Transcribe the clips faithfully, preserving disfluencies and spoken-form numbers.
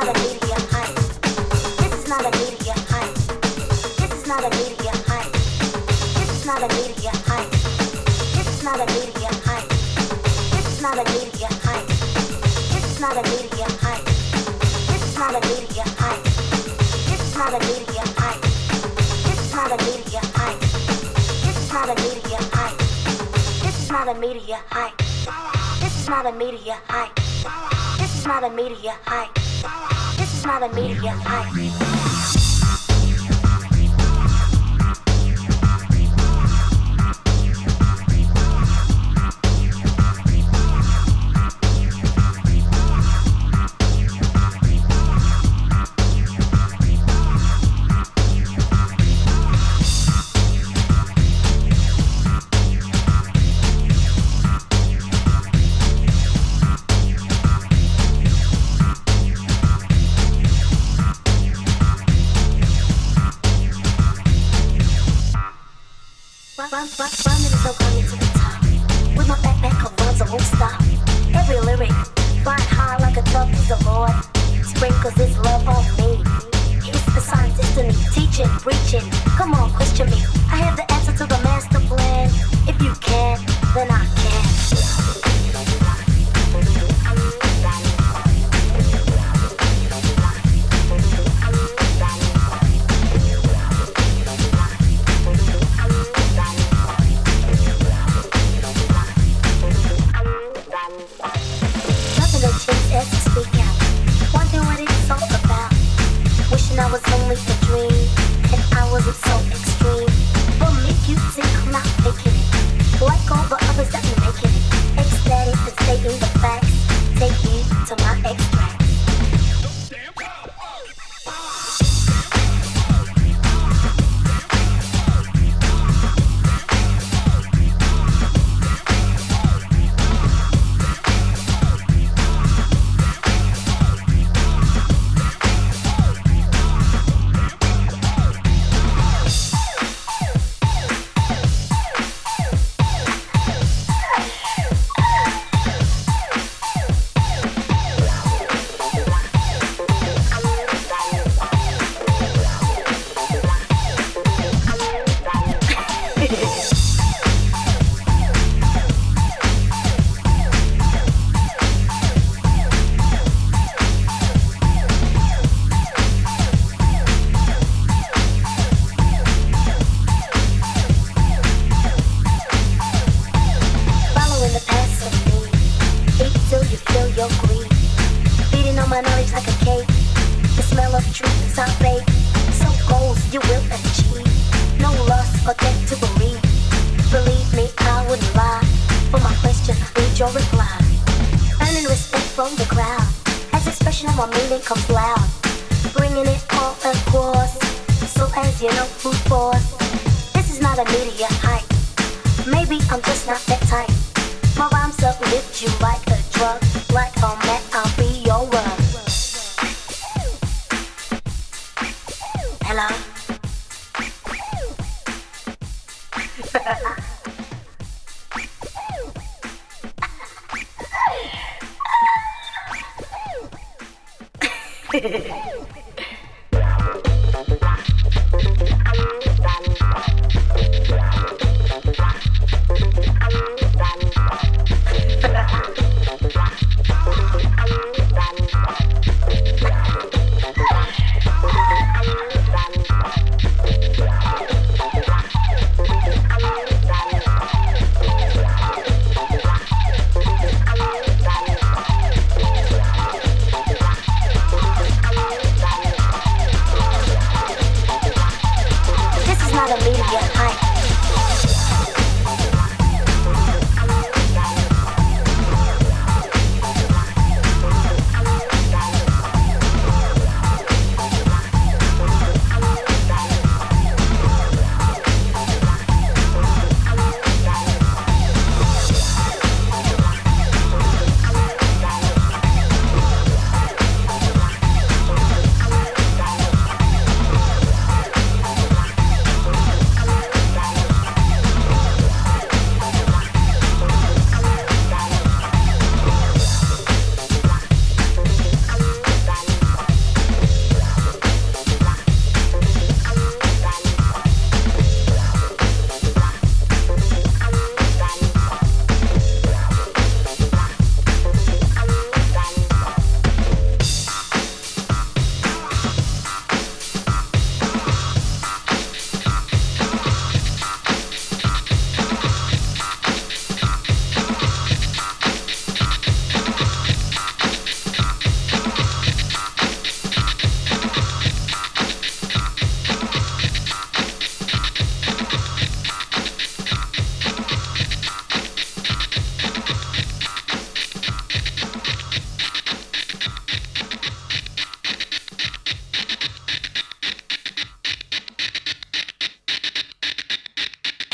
This is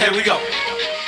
Here we go. Here we go.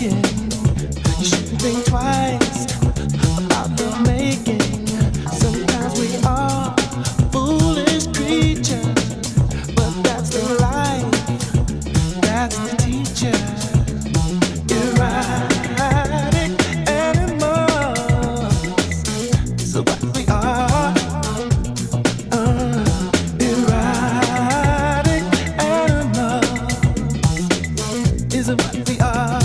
taking. You should think twice about the making. Sometimes we are foolish creatures, but that's the life, that's the teacher. Is it what we are?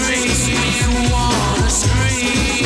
scream, you wanna scream.